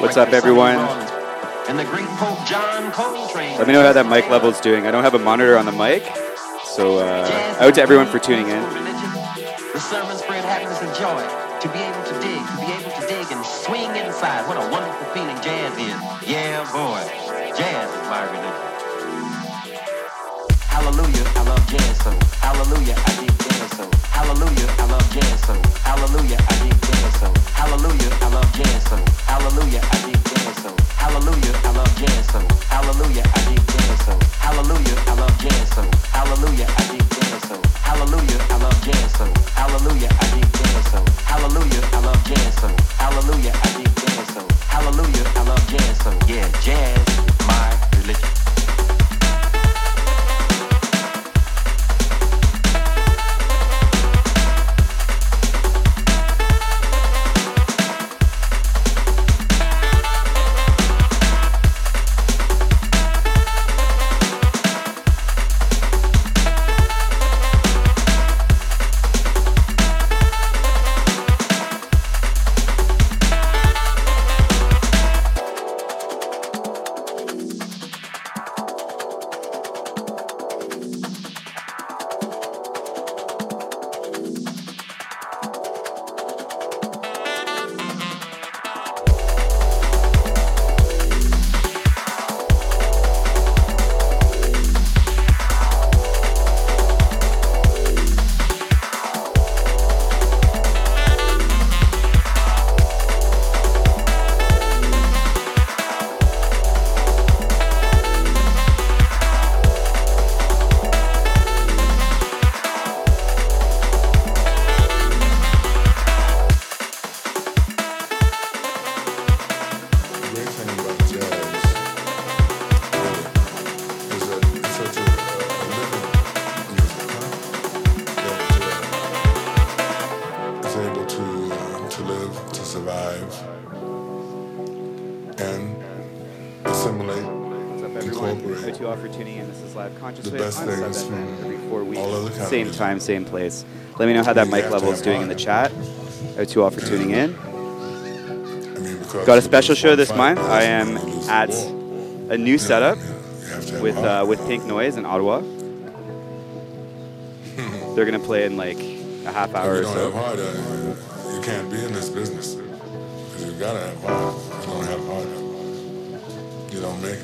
What's up, everyone? Let me know how that mic level's doing. I don't have a monitor on the mic, so out to everyone for tuning in. The sermon spread happiness and joy. To be able to dig and swing inside. What a wonderful feeling jazz is. Yeah, boy. Jazz is my religion. Hallelujah, I love jazz so. Hallelujah, I dig jazz so. Hallelujah, I love jazz so. Hallelujah, I dig jazz so. Hallelujah, I love jazz so. Hallelujah, I dig jazz so. Hallelujah, I love jazz so. Hallelujah, I dig jazz so. Hallelujah, I love jazz so. Hallelujah, I dig jazz so. Hallelujah, I love jazz so. Hallelujah, I dig jazz so. Hallelujah, I love jazz so. Hallelujah, I dig jazz so. Hallelujah, I love jazz so. Yeah, jazz is my religion. Same time, same place. Let me know how that mic level is doing in the chat. Out to all for tuning in. Got a special show this month. I am at a new setup with Pink Noise in Ottawa. They're gonna play in like a half hour or so. You can't be in this business. You gotta have heart. You don't have heart, you don't make it.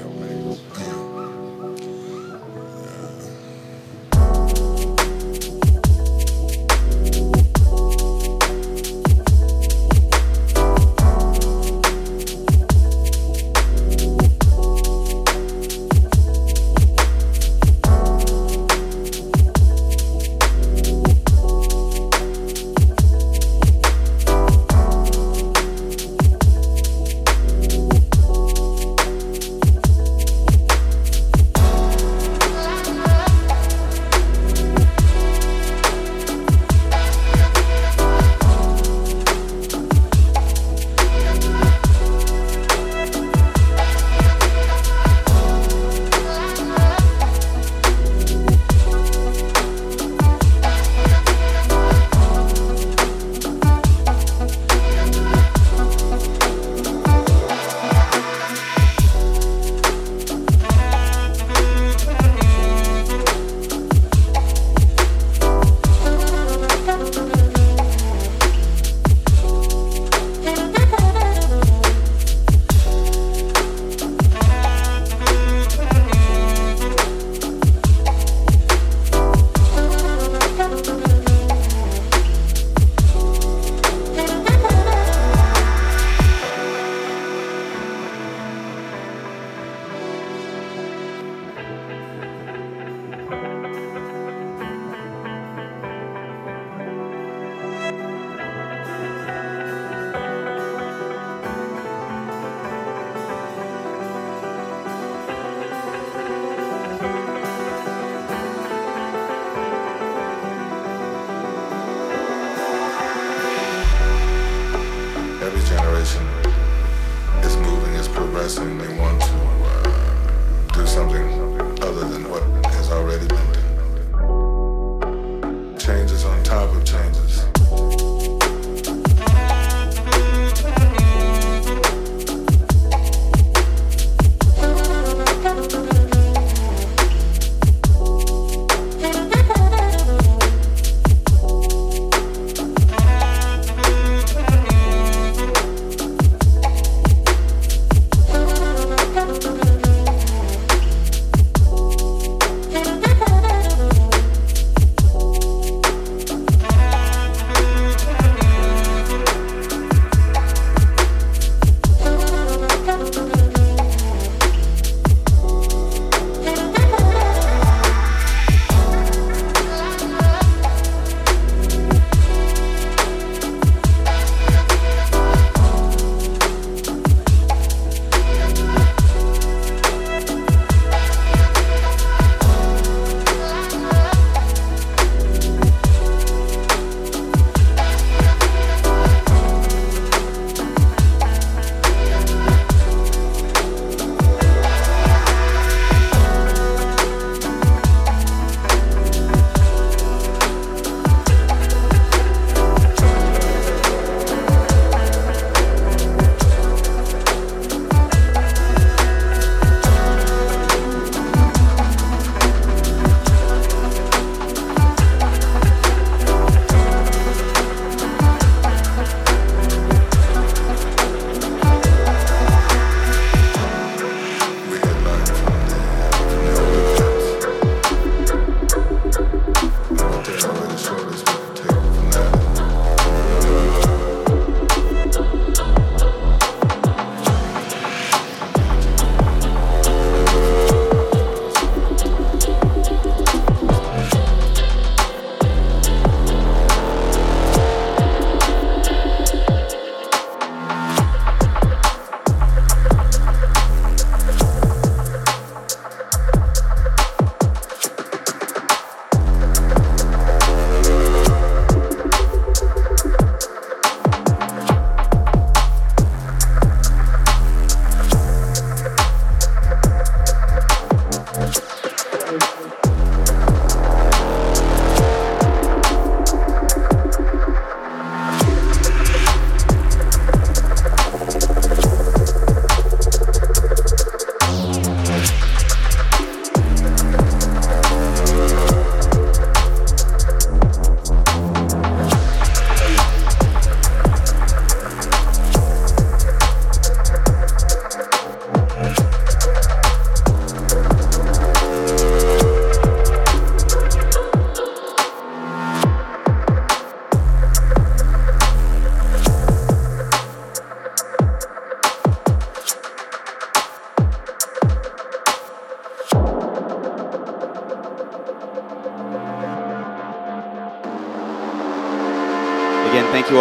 All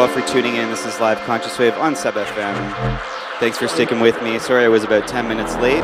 for tuning in. This is live Conscious Wave on Sub FM. Thanks for sticking with me. Sorry I was about 10 minutes late.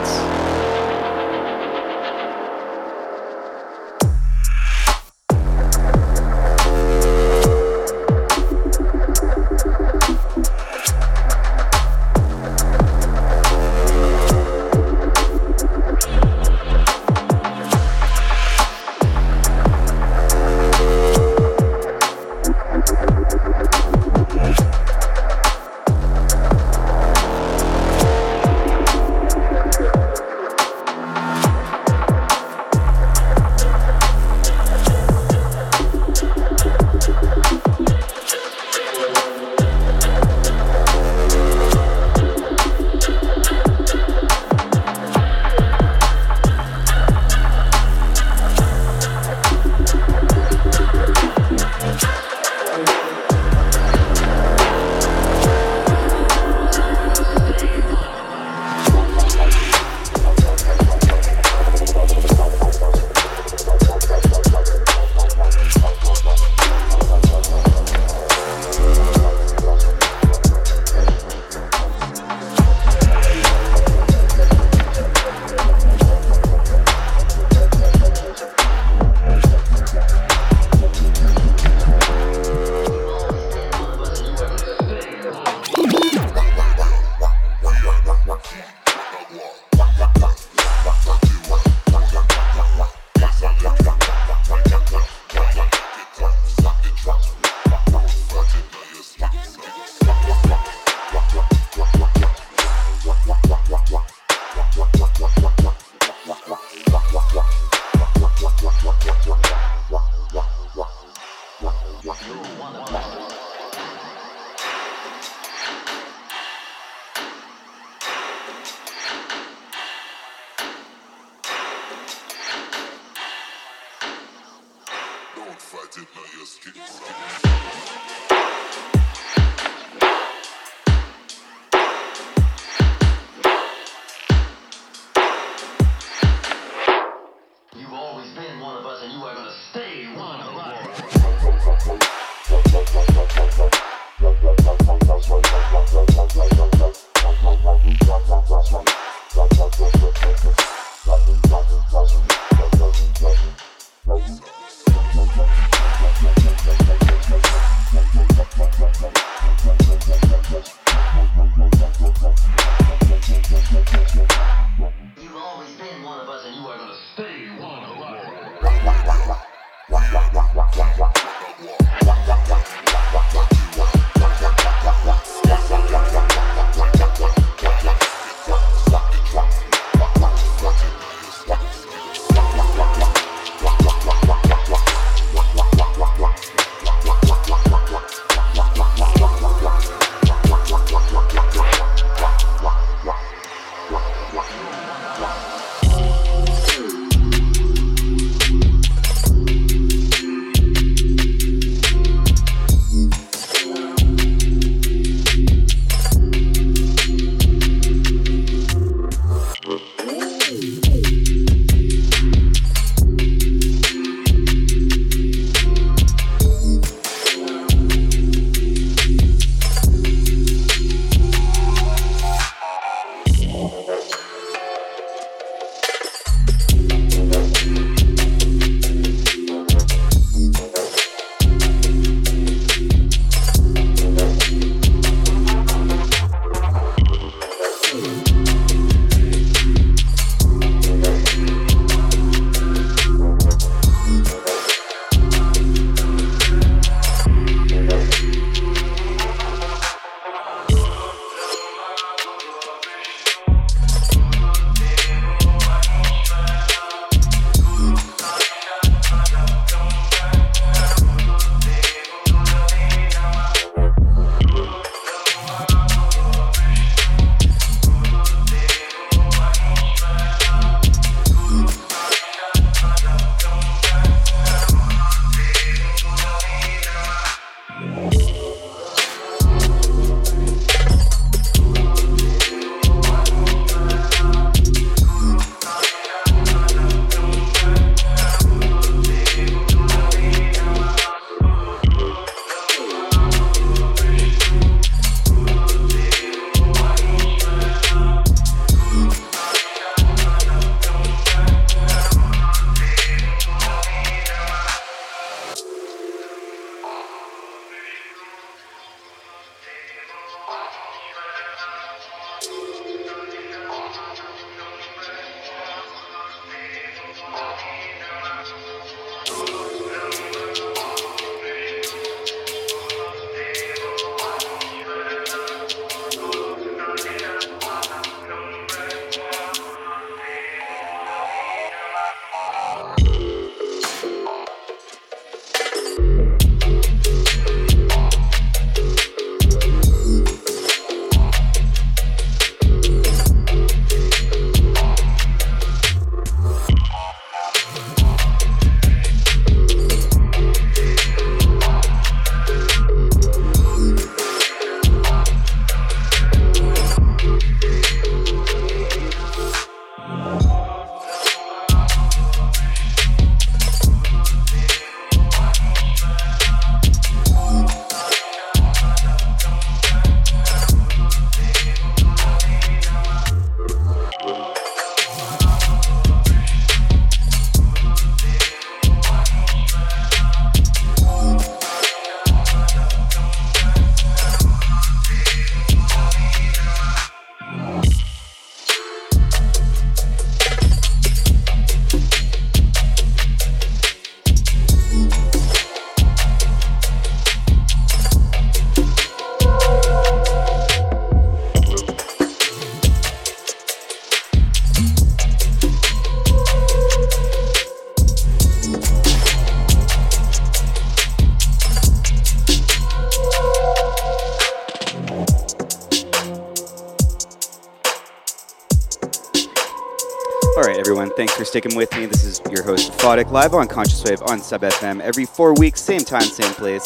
Thanks for sticking with me. This is your host, Aphotic, live on Conscious Wave on Sub FM every 4 weeks, same time, same place.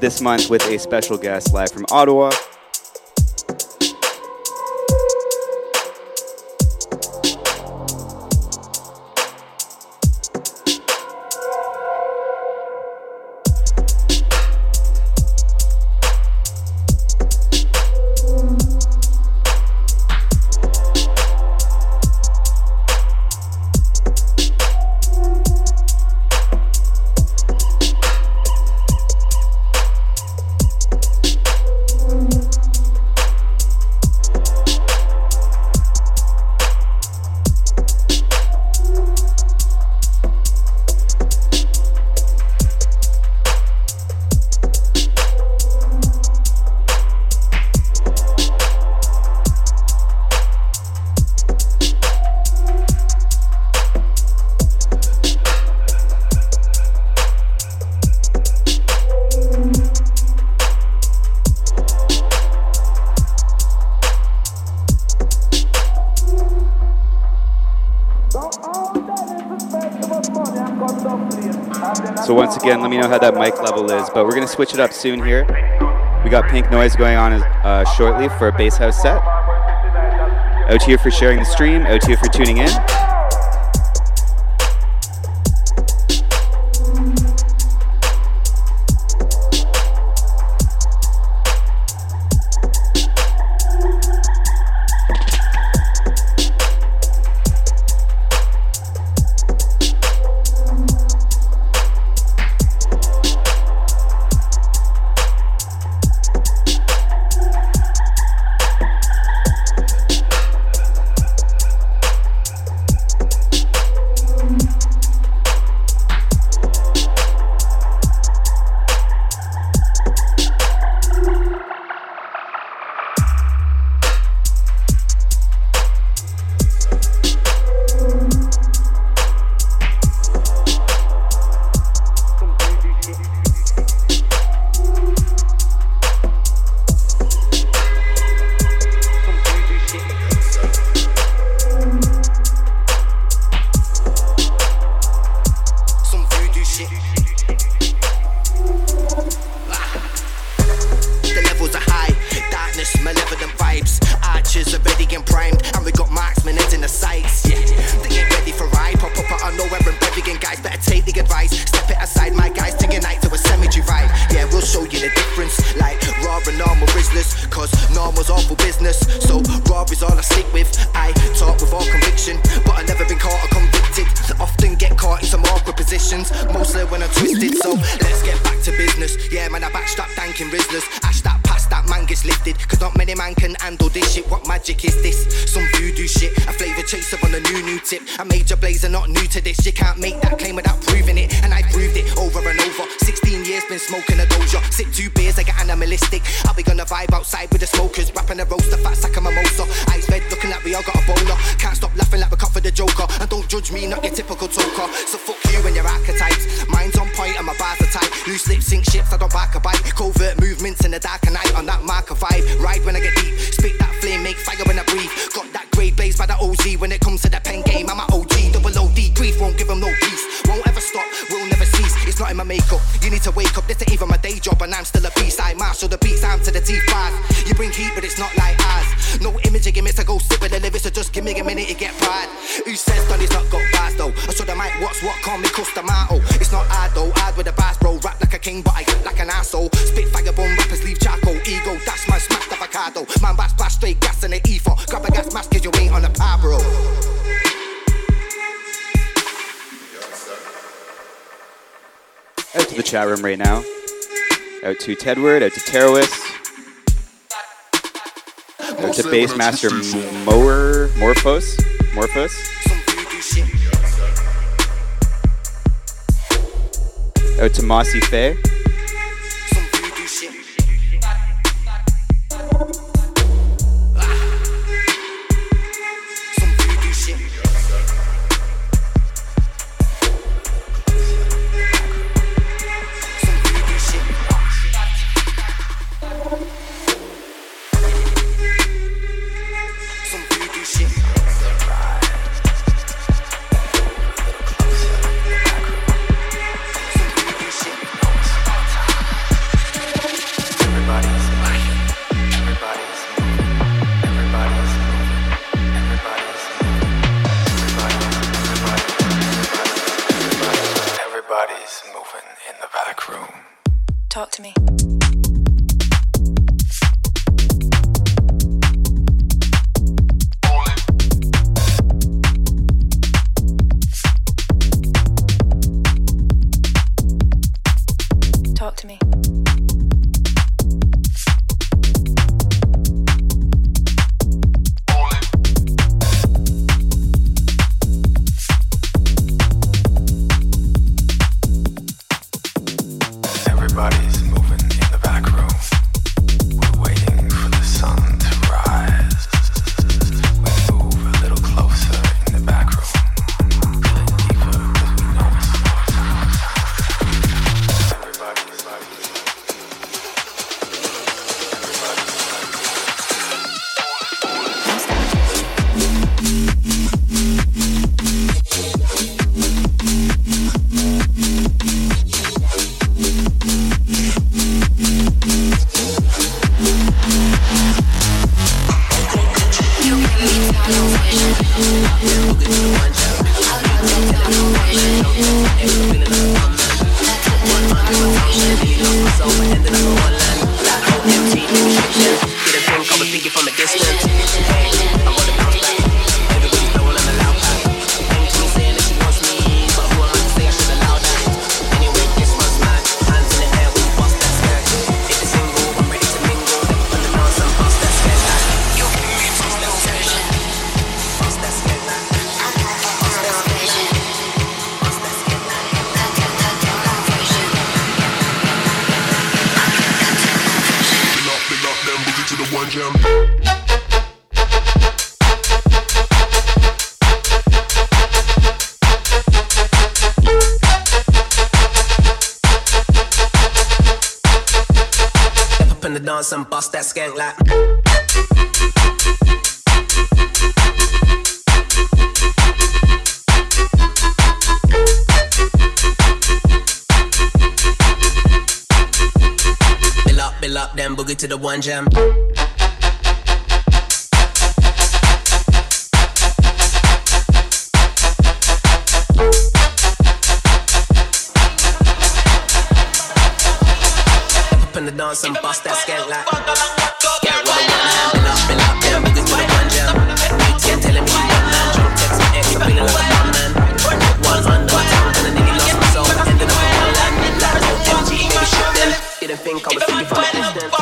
This month with a special guest live from Ottawa. Again, let me know how that mic level is, but we're going to switch it up soon here. We got Pink Noise going on shortly for a bass house set. Out here for sharing the stream, out here for tuning in. Chat room right now. Out to Tedward, out to Tarowis, out to Bassmaster Mower Morphos. Out to Masi Faye. Talk to me. Talk to me. Some bust that skank like bill up, then boogie to the one jam. The dance and bust that skank like get with one hand, been up, then boogie to the one jam. You can't tell me you want man, drunk text my ex, I'm feeling like a dumb man. One under town, and a nigga lost my soul, ended up in one land. Like OMG, maybe shoot them, didn't think I was thinking from a distance.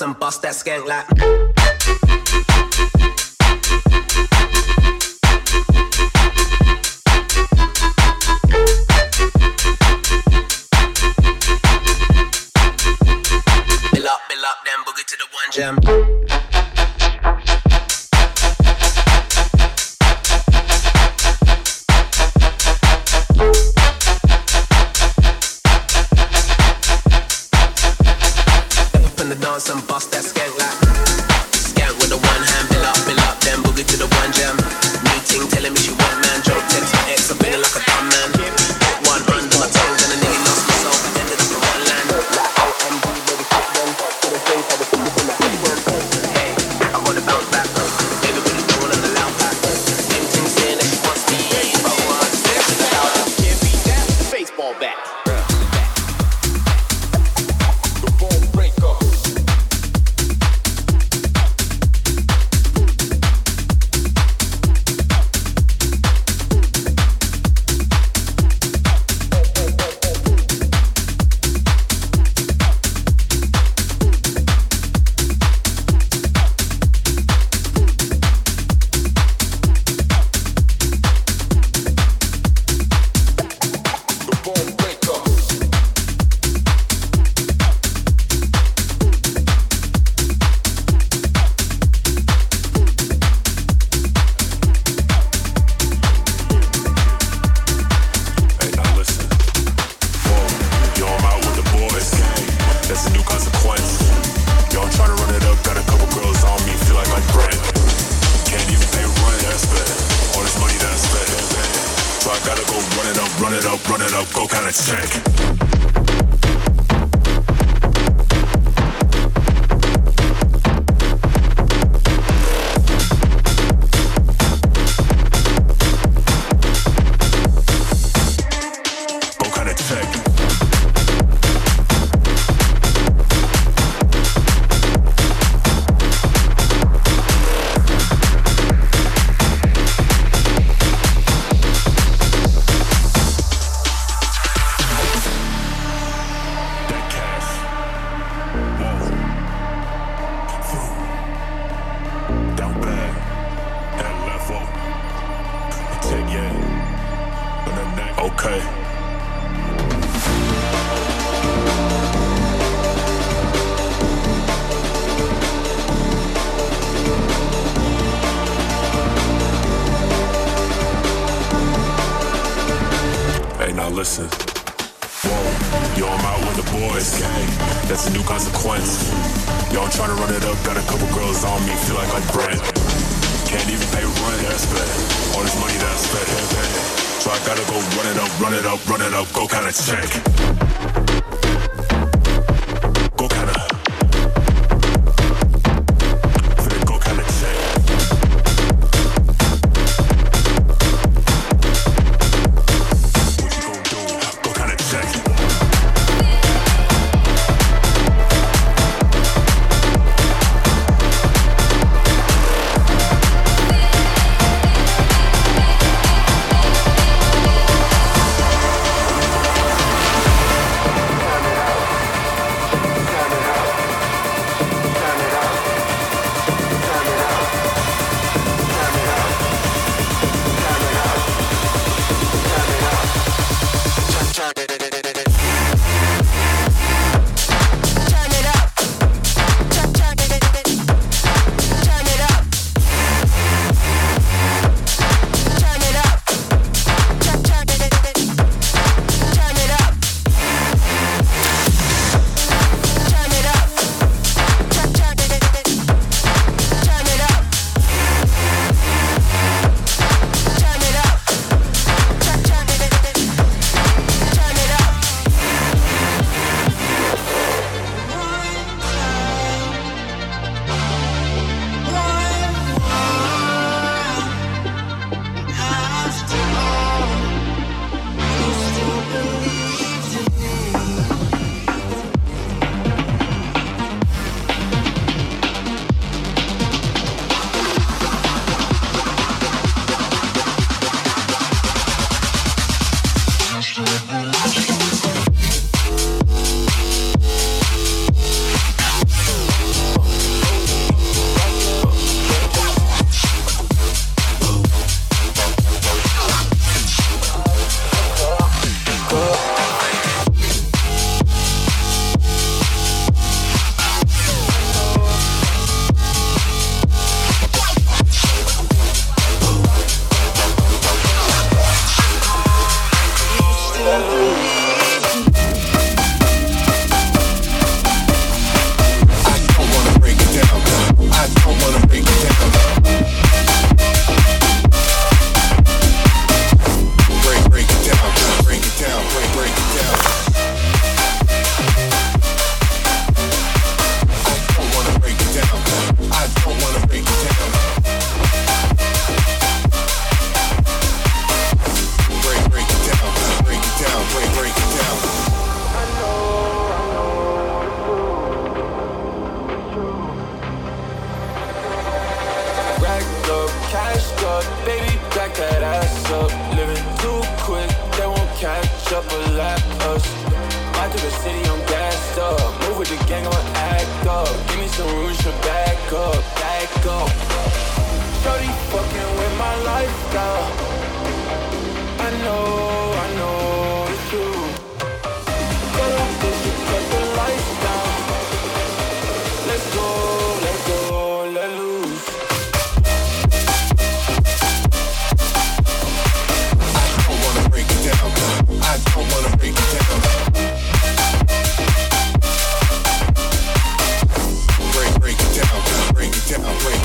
And bust that skank like bill up, then boogie to the one jam. Some bust that skank like skank with the Run it up, go count it, check.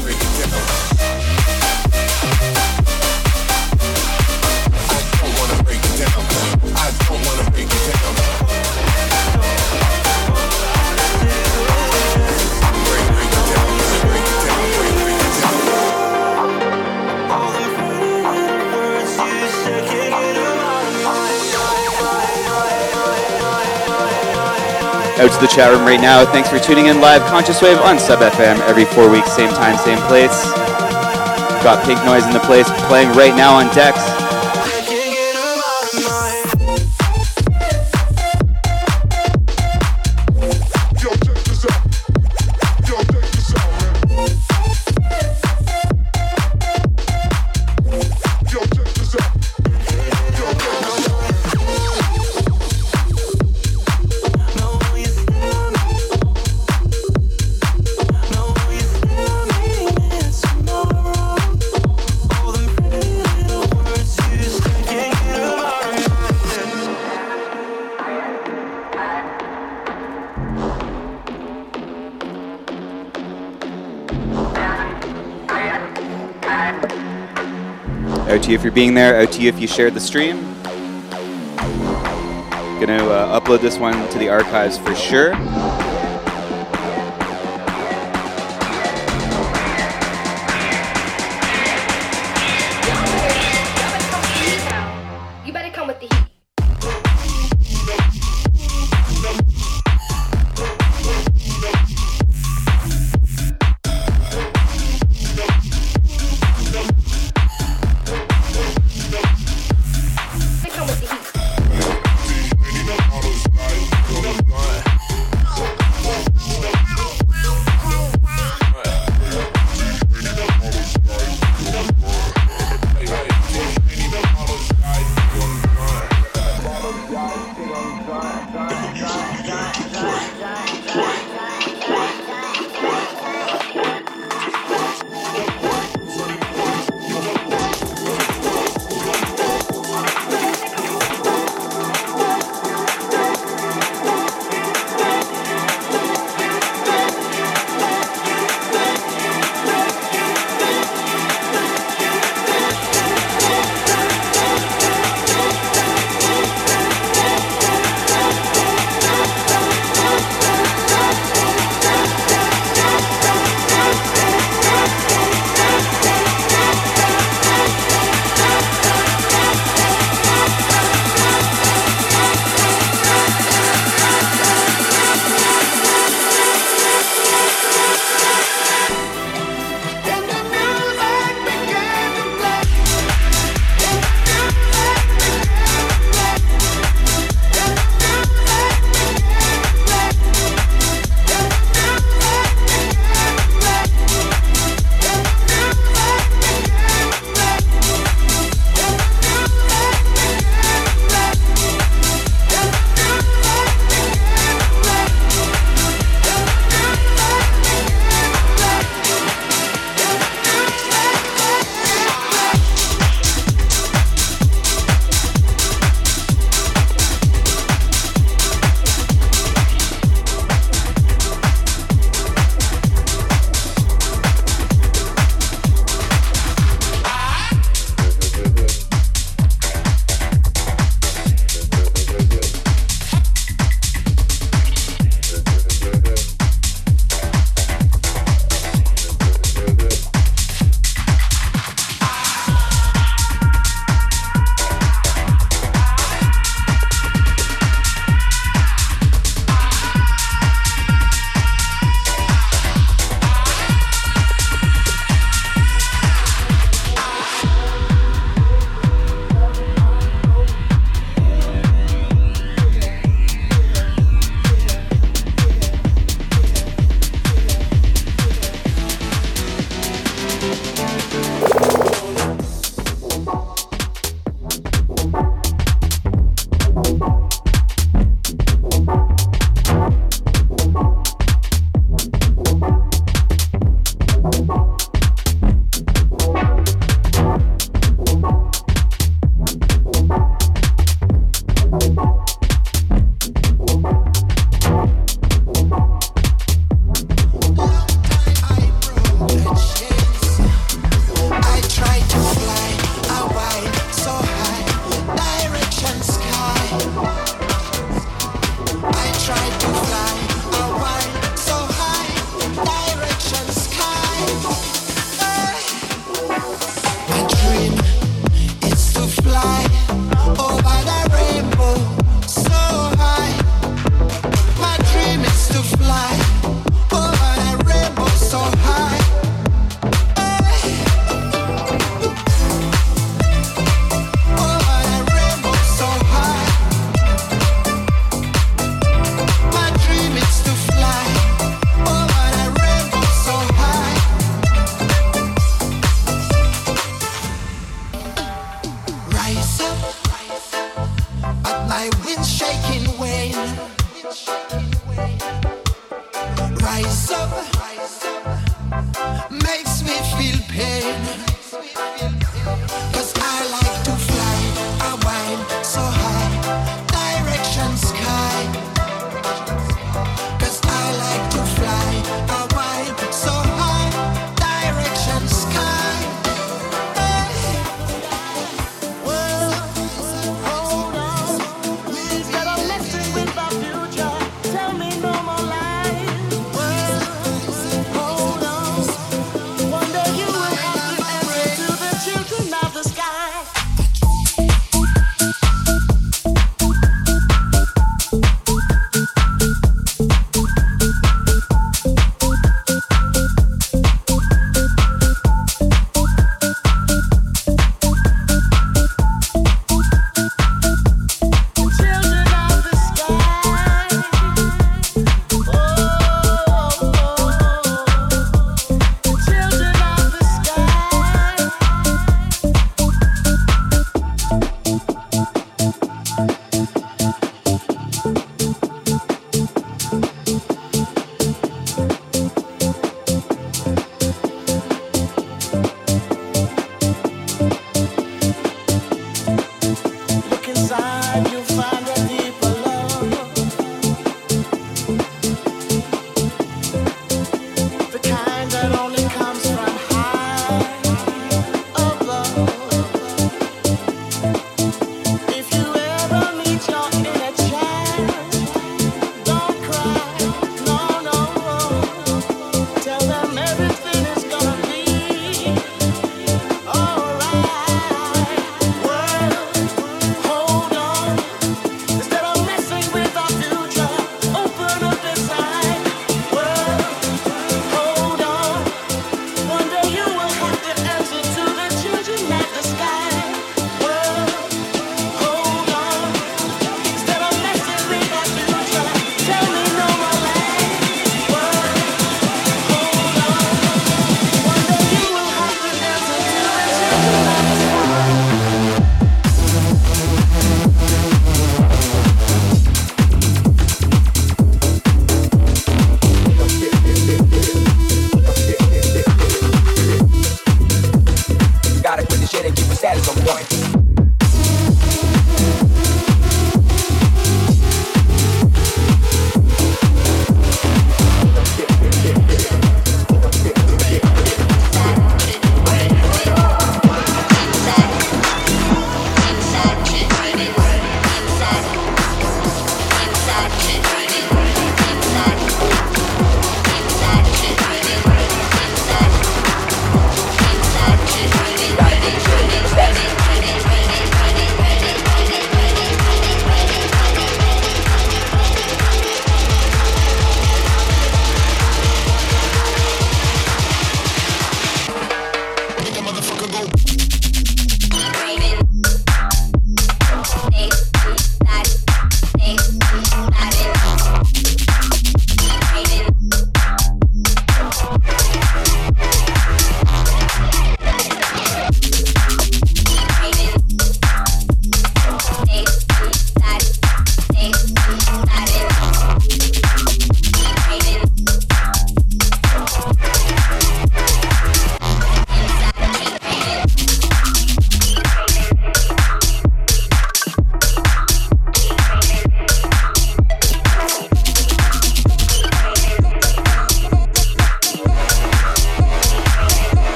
Break it down. out to the chat room right now. Thanks for tuning in live. Conscious Wave on Sub FM every 4 weeks, same time, same place. Got Pink Noise in the place playing right now on decks. You if you're being there, out to you if you shared the stream. Gonna upload this one to the archives for sure.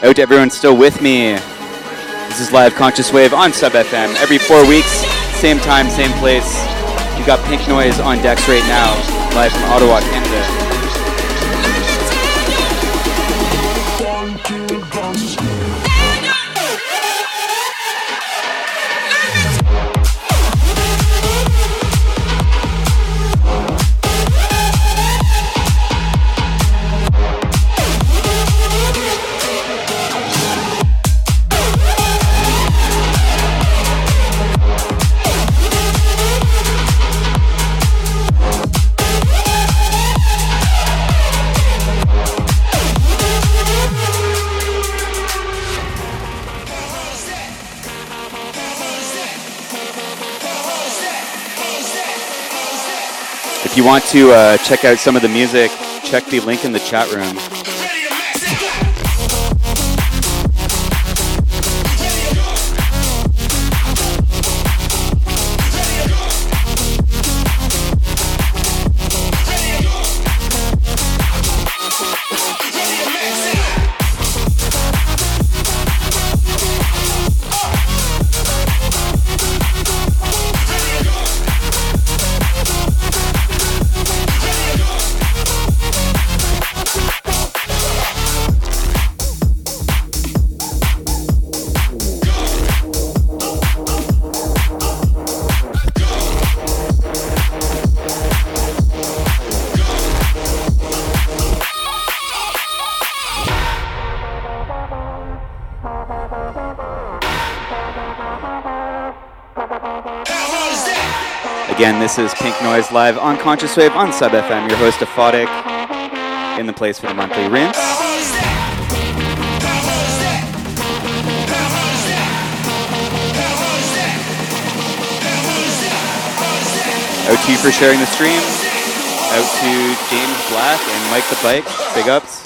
Out to everyone still with me. This is live Conscious Wave on Sub FM. Every 4 weeks, same time, same place. You've got Pink Noise on decks right now, live from Ottawa, Canada. If you want to check out some of the music, check the link in the chat room. Again, this is Pink Noise live on Conscious Wave on Sub FM. Your host, Aphotic, in the place for the monthly rinse. Out to you for sharing the stream. Out to James Black and Mike the Bike. Big ups.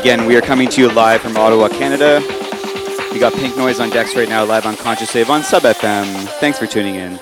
Again, we are coming to you live from Ottawa, Canada. We got Pink Noise on decks right now, live on Conscious Wave on Sub FM. Thanks for tuning in.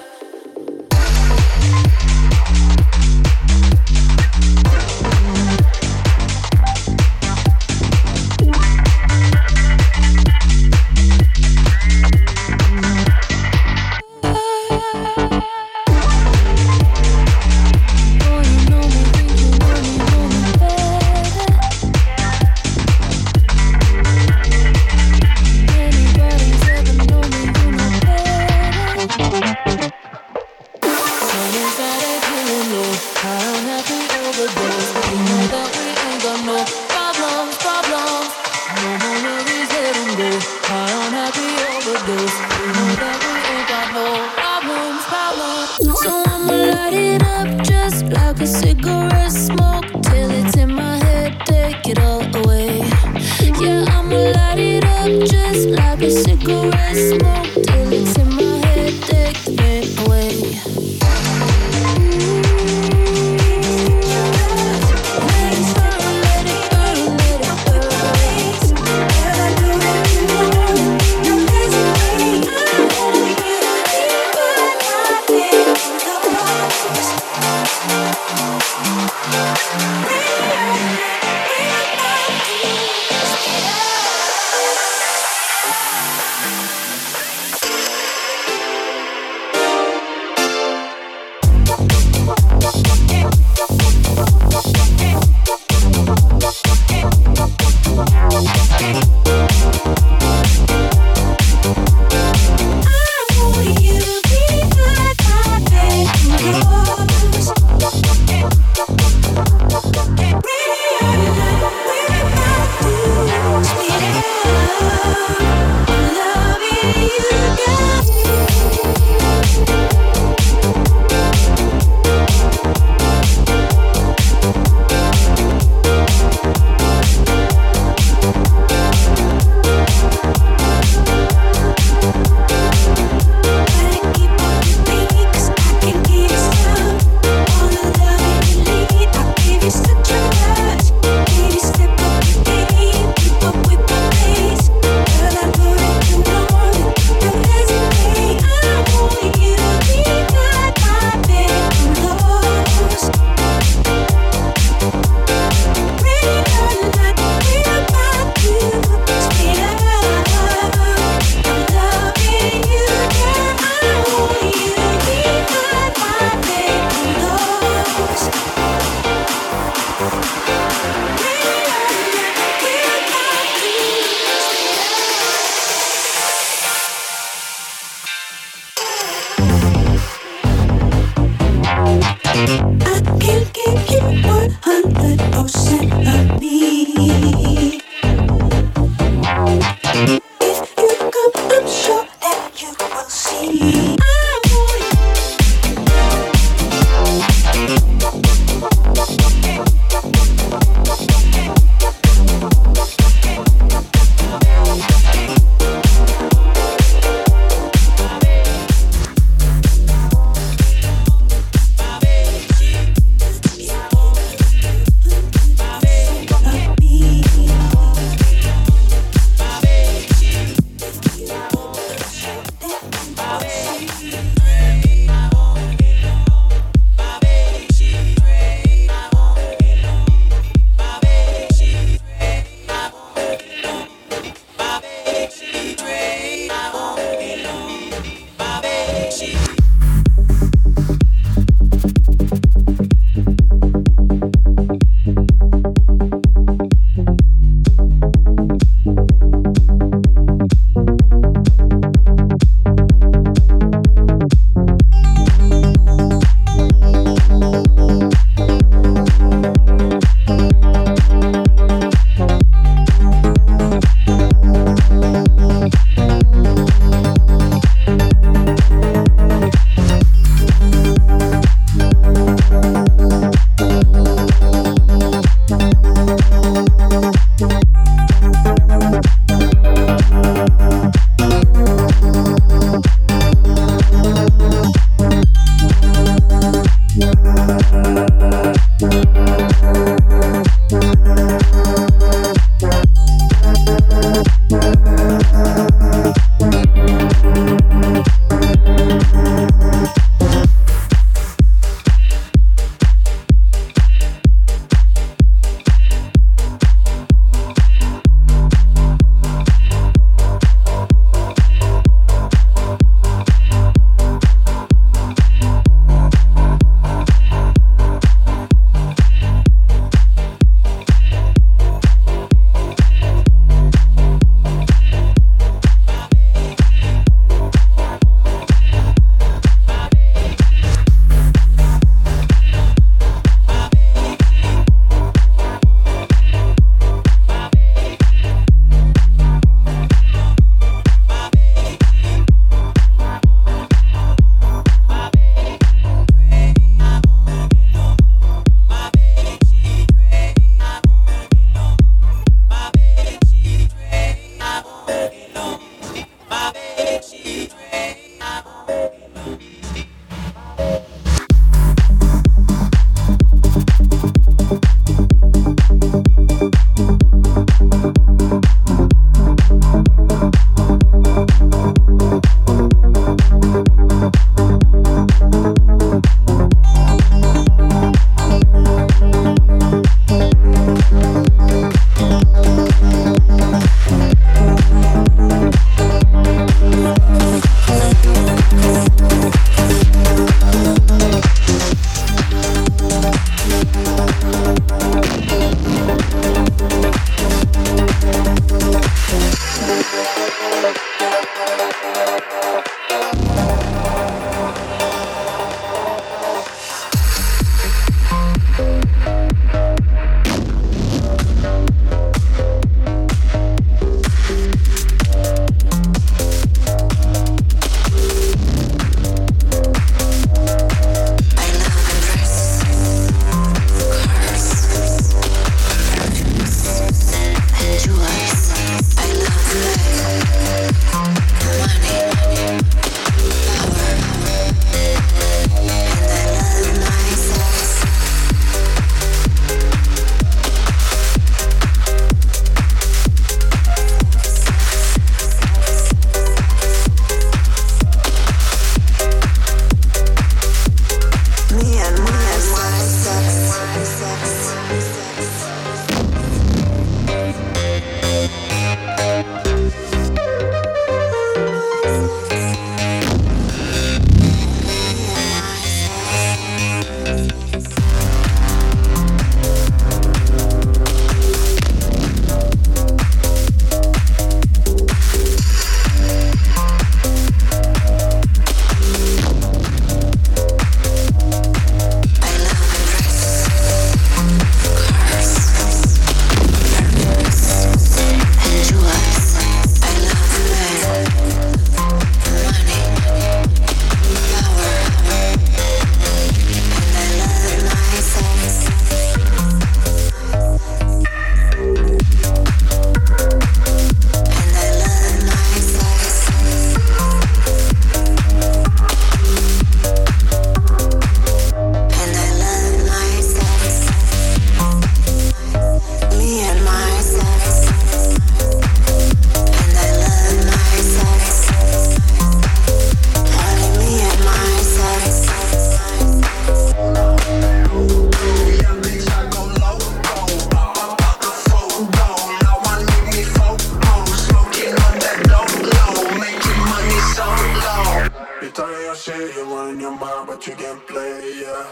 You talking your shit, you running your mouth, but you can't play, yeah.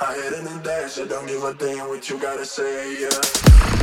I hit it and dash, I don't give a damn what you gotta say, yeah.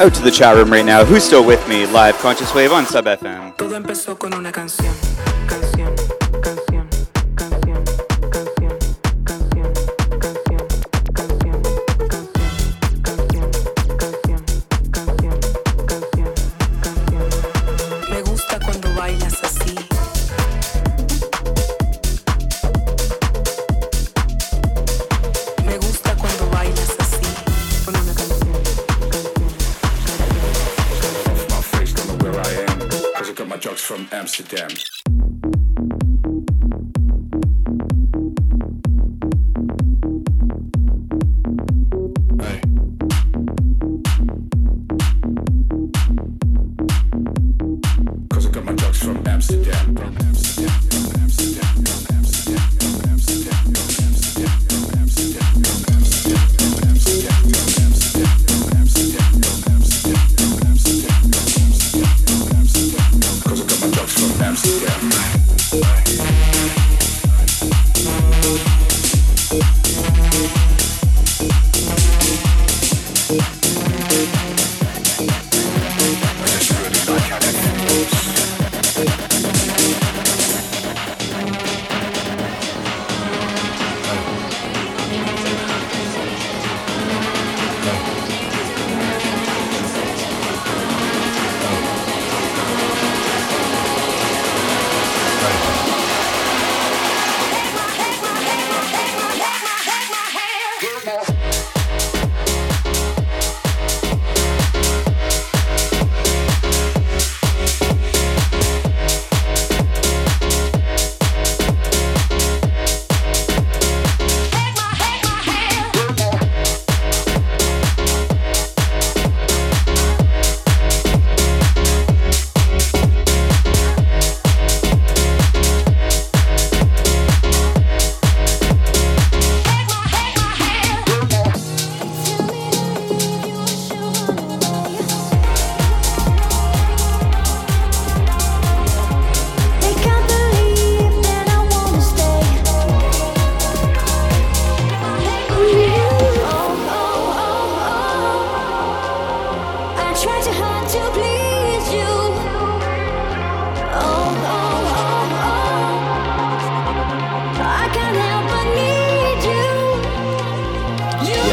Out to the chat room right now. Who's still with me? Live Conscious Wave on Sub FM. Todo empezó con una canción. Amsterdam.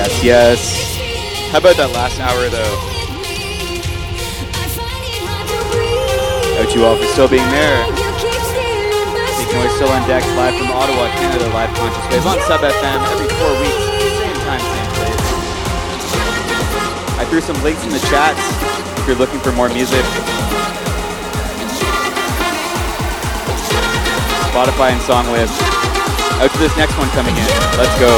Yes, yes. How about that last hour, though? Out you all for still being there. Pink Noise still on deck, live from Ottawa, Canada, live Conscious Wave on Sub FM every 4 weeks. Same time, same place. I threw some links in the chats if you're looking for more music. Spotify and Songwave. Out to this next one coming in. Let's go.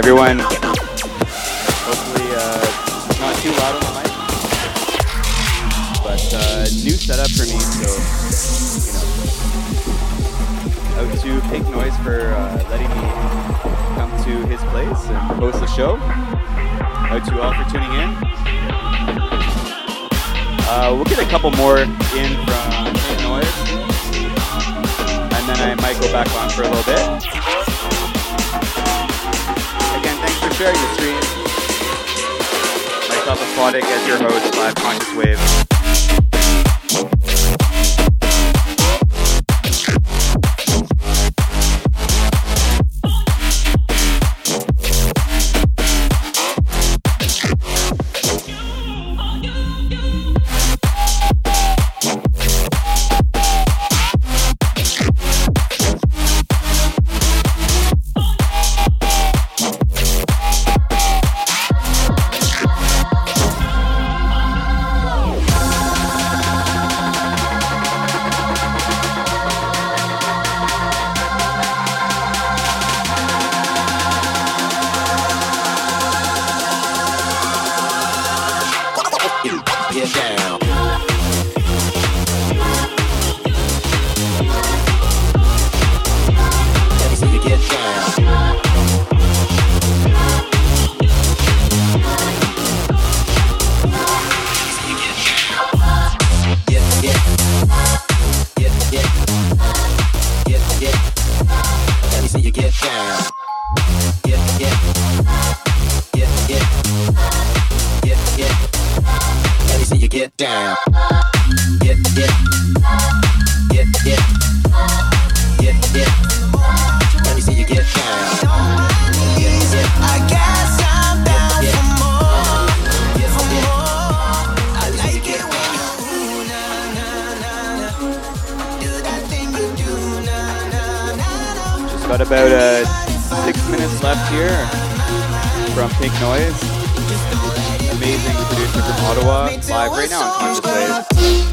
Everyone, hopefully not too loud on the mic, but new setup for me, so, out to Pink Noise for letting me come to his place and propose the show. Out to you all for tuning in. We'll get a couple more in from Pink Noise, and then I might go back on for a little bit. Sharing the stream. Myself, Aphotic, as your host, live Conscious Wave. Got about 6 minutes left here from Pink Noise. Amazing producer from Ottawa, live right now on Conscious Wave.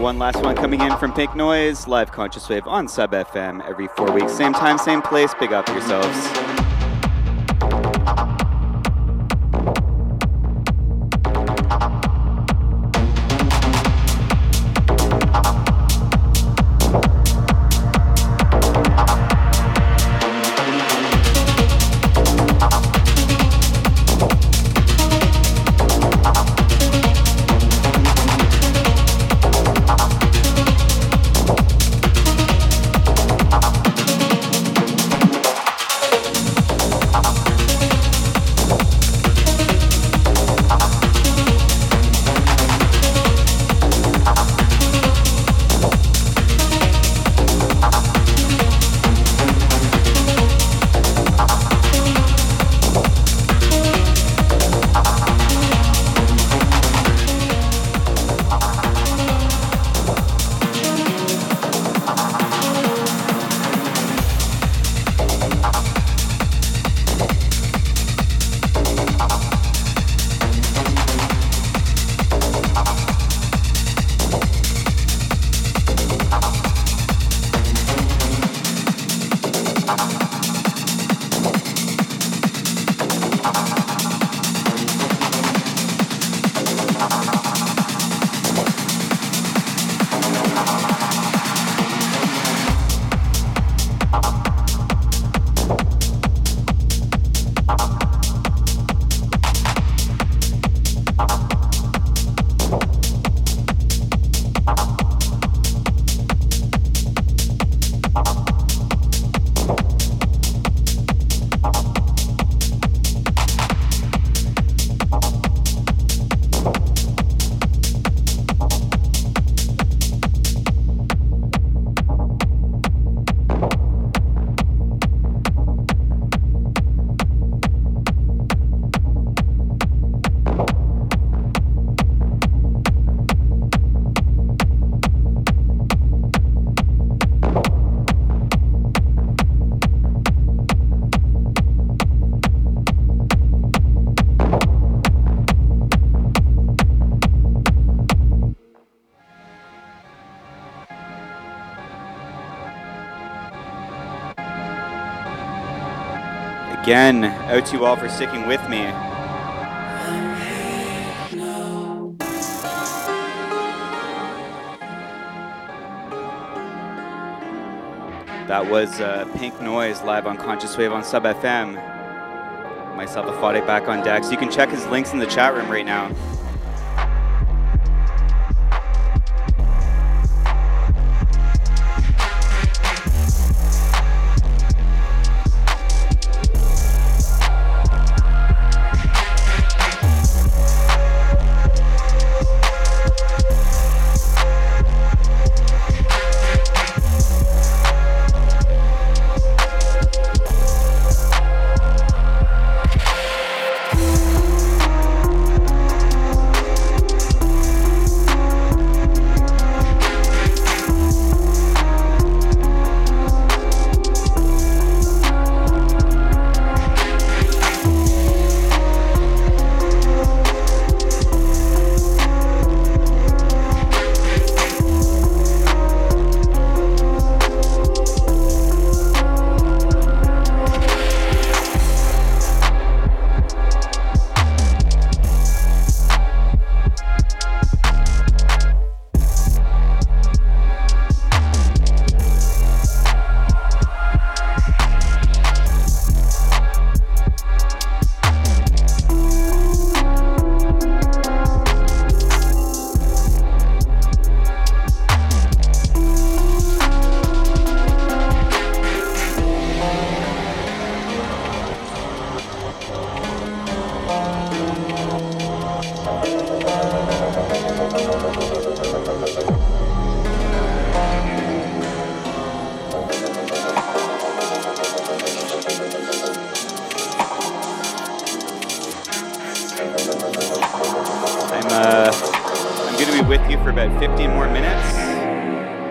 One last one coming in from Pink Noise, live Conscious Wave on Sub FM every 4 weeks. Same time, same place. Big up yourselves. Again, out to you all for sticking with me. That was Pink Noise live on Conscious Wave on Sub FM. Myself, Aphotic, back on deck. So you can check his links in the chat room right now.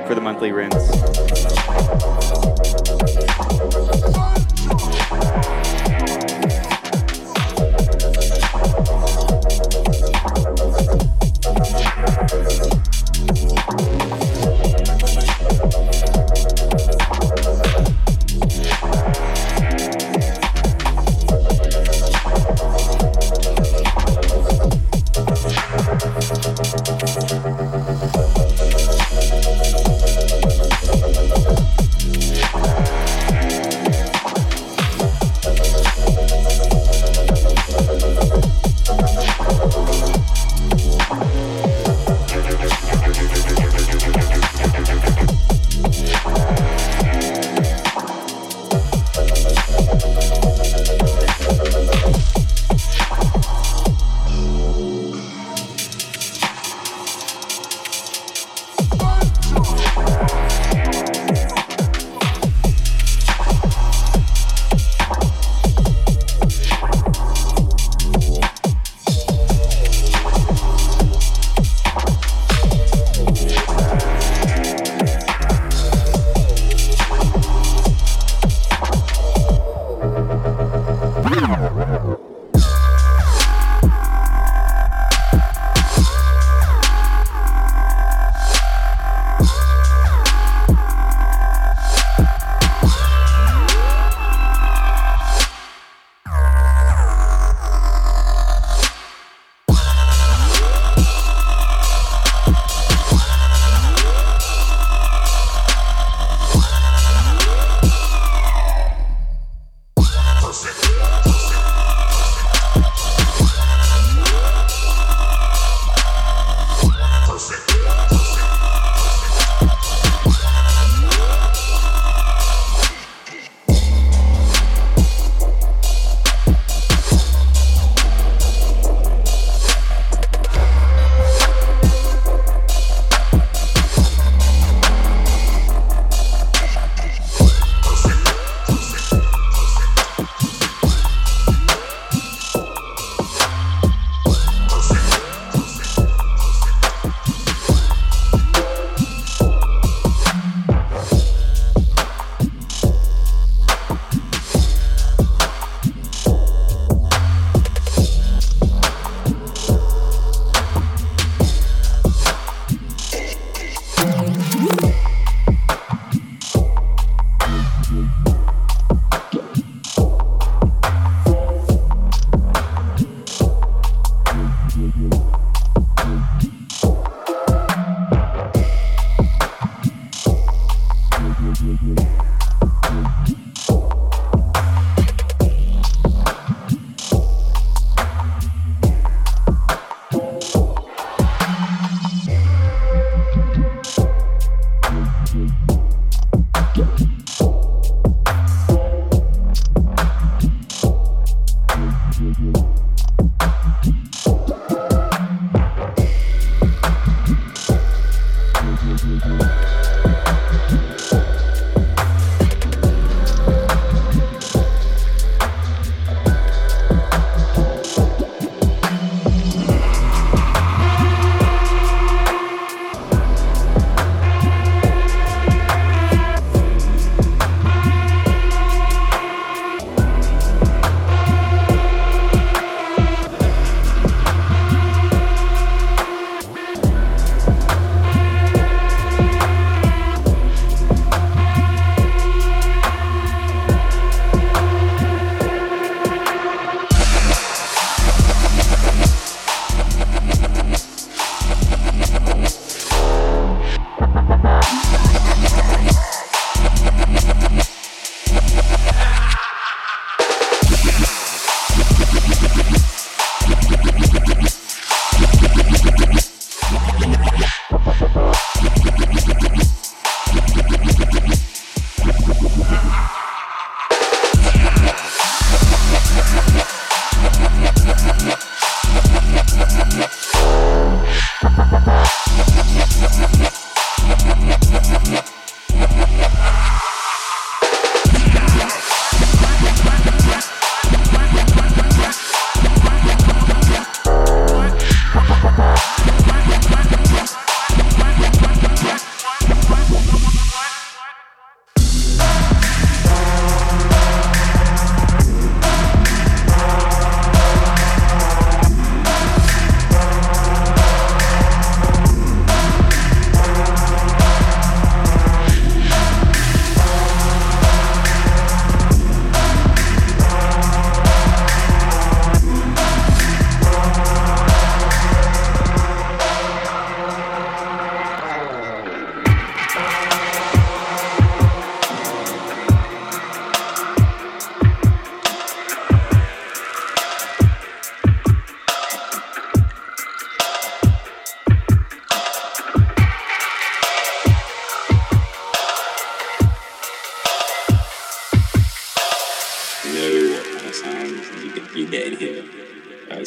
for the monthly rinse.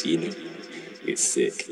19. It's sick.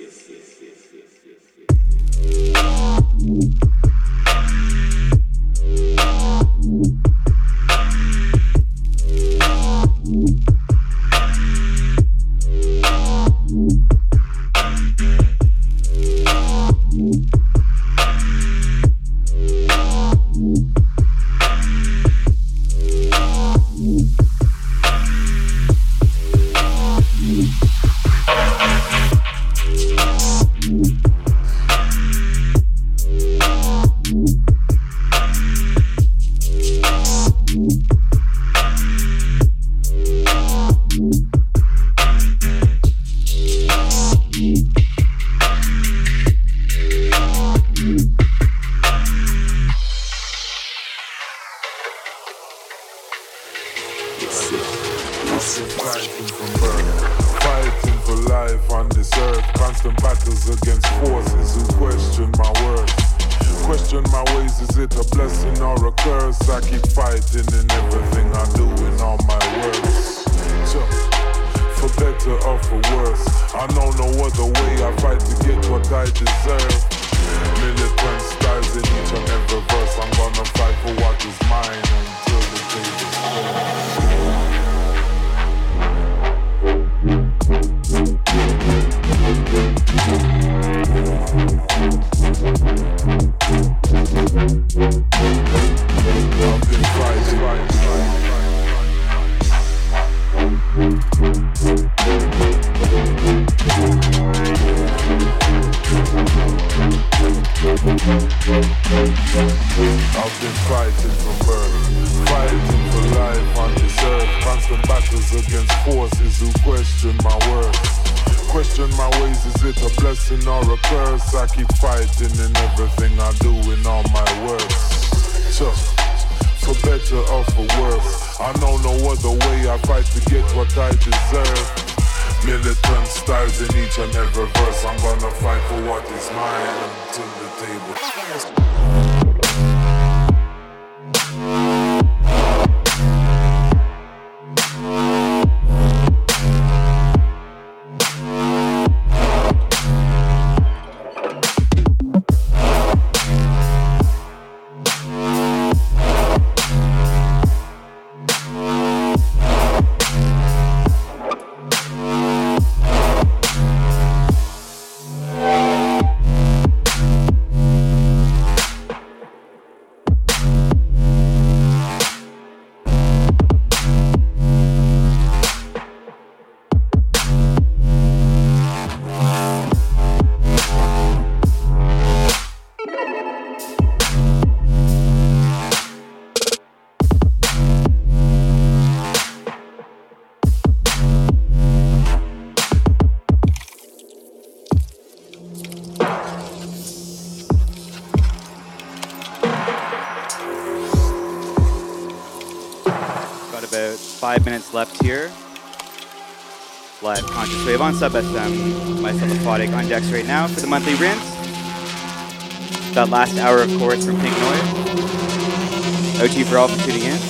About 5 minutes left here. Live Conscious Wave on Sub FM. Myself Aphotic on decks right now for the monthly rinse. That last hour, of course, from Pink Noise. OT for all for tuning in.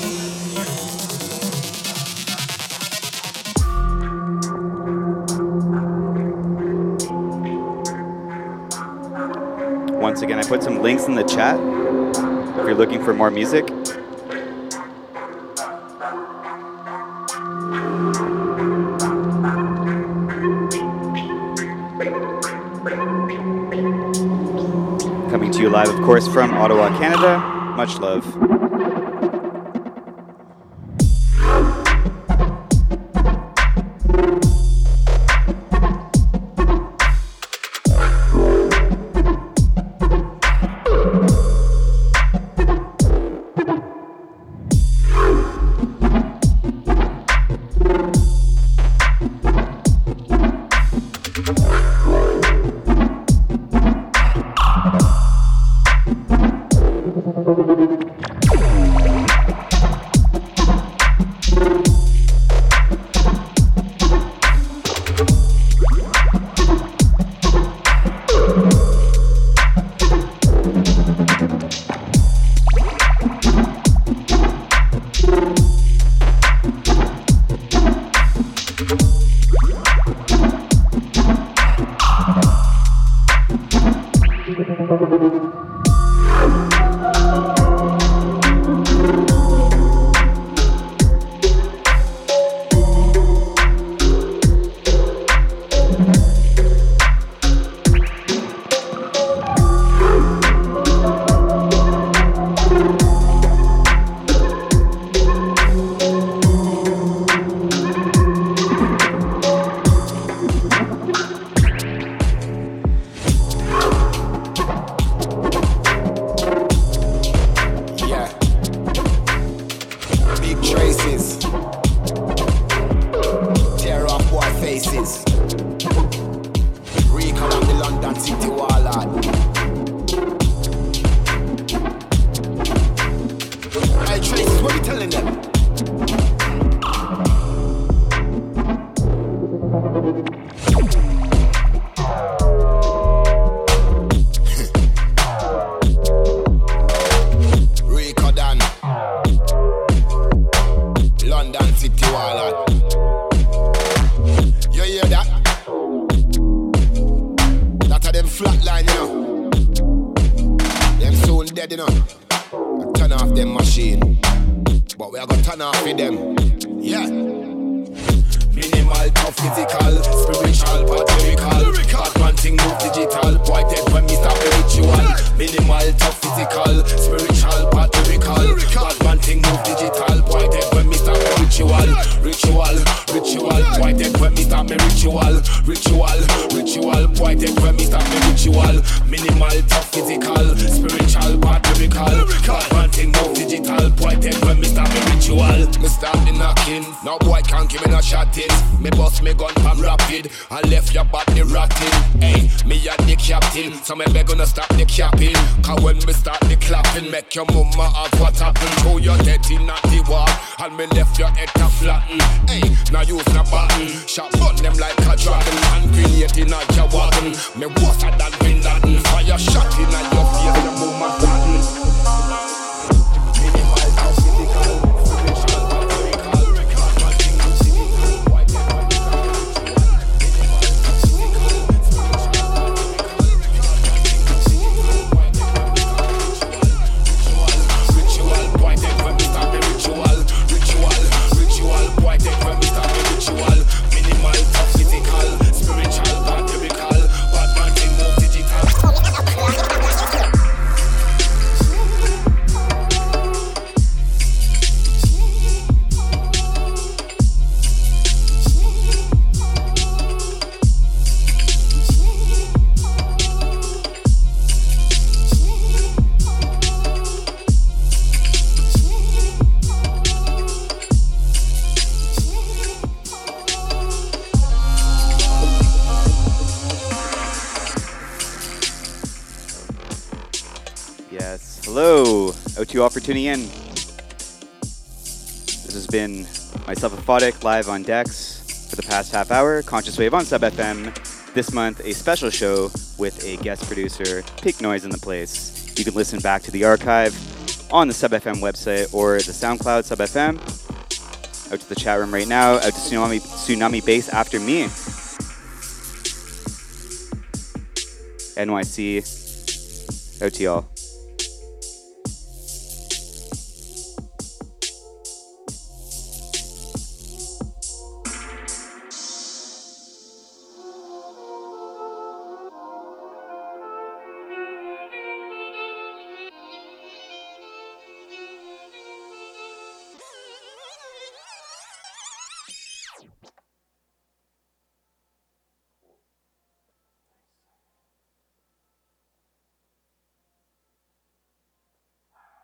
Once again, I put some links in the chat if you're looking for more music. Live, of course, from Ottawa, Canada. Much love. telling them. So me beg gonna stop the clapping, cause when we start the clapping, make your mama have what happened. Throw your head in at the wall, and me left your head to flatten. Hey, now use the button, shot on them like a dragon, and create in a jawagon. Me water than Bin Laden, fire shot in at your face, your mama flatten. All for tuning in. This has been myself and Fodick live on Dex for the past half hour. Conscious Wave on Sub FM. This month, a special show with a guest producer, Pink Noise in the place. You can listen back to the archive on the Sub FM website or the SoundCloud Sub FM. Out to the chat room right now. Out to Tsunami Bass after me. NYC. Out to y'all.